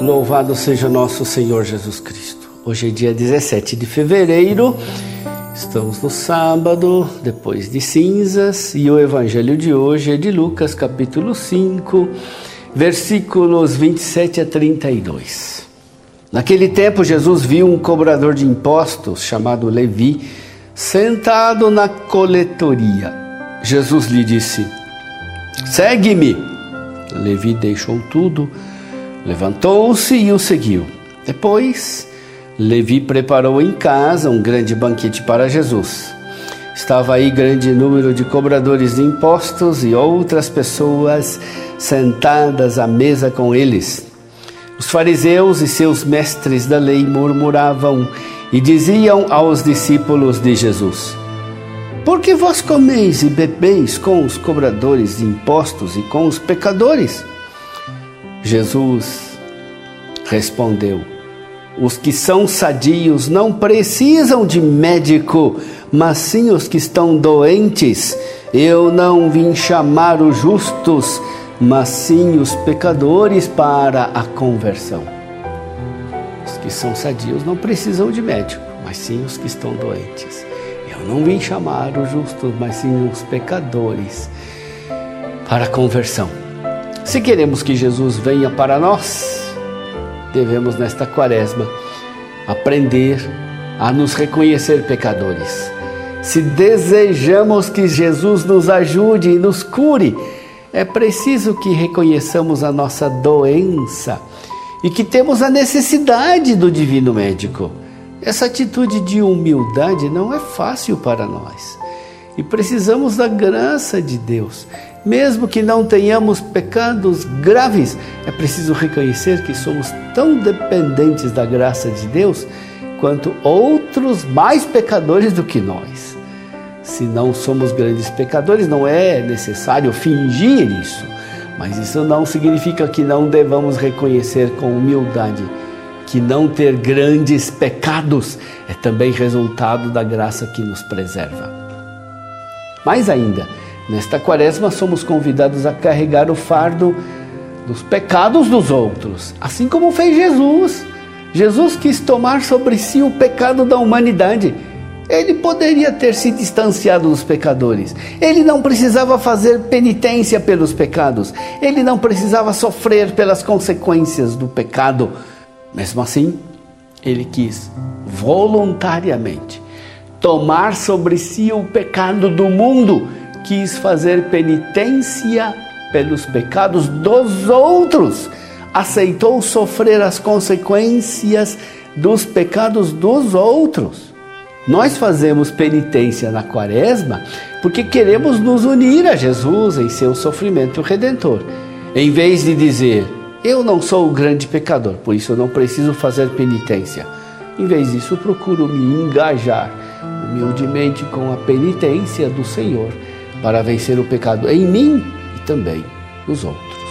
Louvado seja nosso Senhor Jesus Cristo. Hoje é dia 17 de fevereiro, estamos no sábado, depois de cinzas, e o evangelho de hoje é de Lucas, capítulo 5, versículos 27 a 32. Naquele tempo, Jesus viu um cobrador de impostos, chamado Levi, sentado na coletoria. Jesus lhe disse: "Segue-me." Levi deixou tudo, levantou-se e o seguiu. Depois, Levi preparou em casa um grande banquete para Jesus. Estava aí grande número de cobradores de impostos e outras pessoas sentadas à mesa com eles. Os fariseus e seus mestres da lei murmuravam e diziam aos discípulos de Jesus: "Por que vós comeis e bebeis com os cobradores de impostos e com os pecadores?" Jesus respondeu: "Os que são sadios não precisam de médico, mas sim os que estão doentes. Eu não vim chamar os justos, mas sim os pecadores para a conversão." Os que são sadios não precisam de médico, mas sim os que estão doentes. Eu não vim chamar os justos, mas sim os pecadores para a conversão. Se queremos que Jesus venha para nós, devemos nesta quaresma aprender a nos reconhecer pecadores. Se desejamos que Jesus nos ajude e nos cure, é preciso que reconheçamos a nossa doença e que temos a necessidade do divino médico. Essa atitude de humildade não é fácil para nós. E precisamos da graça de Deus. Mesmo que não tenhamos pecados graves, é preciso reconhecer que somos tão dependentes da graça de Deus quanto outros mais pecadores do que nós. Se não somos grandes pecadores, não é necessário fingir isso. Mas isso não significa que não devamos reconhecer com humildade que não ter grandes pecados é também resultado da graça que nos preserva. Mais ainda, nesta quaresma somos convidados a carregar o fardo dos pecados dos outros, assim como fez Jesus. Jesus quis tomar sobre si o pecado da humanidade. Ele poderia ter se distanciado dos pecadores. Ele não precisava fazer penitência pelos pecados. Ele não precisava sofrer pelas consequências do pecado. Mesmo assim, ele quis voluntariamente tomar sobre si o pecado do mundo, quis fazer penitência pelos pecados dos outros, aceitou sofrer as consequências dos pecados dos outros. Nós fazemos penitência na quaresma porque queremos nos unir a Jesus em seu sofrimento redentor. Em vez de dizer: "Eu não sou o grande pecador, por isso eu não preciso fazer penitência", em vez disso procuro me engajar humildemente com a penitência do Senhor para vencer o pecado em mim e também nos outros.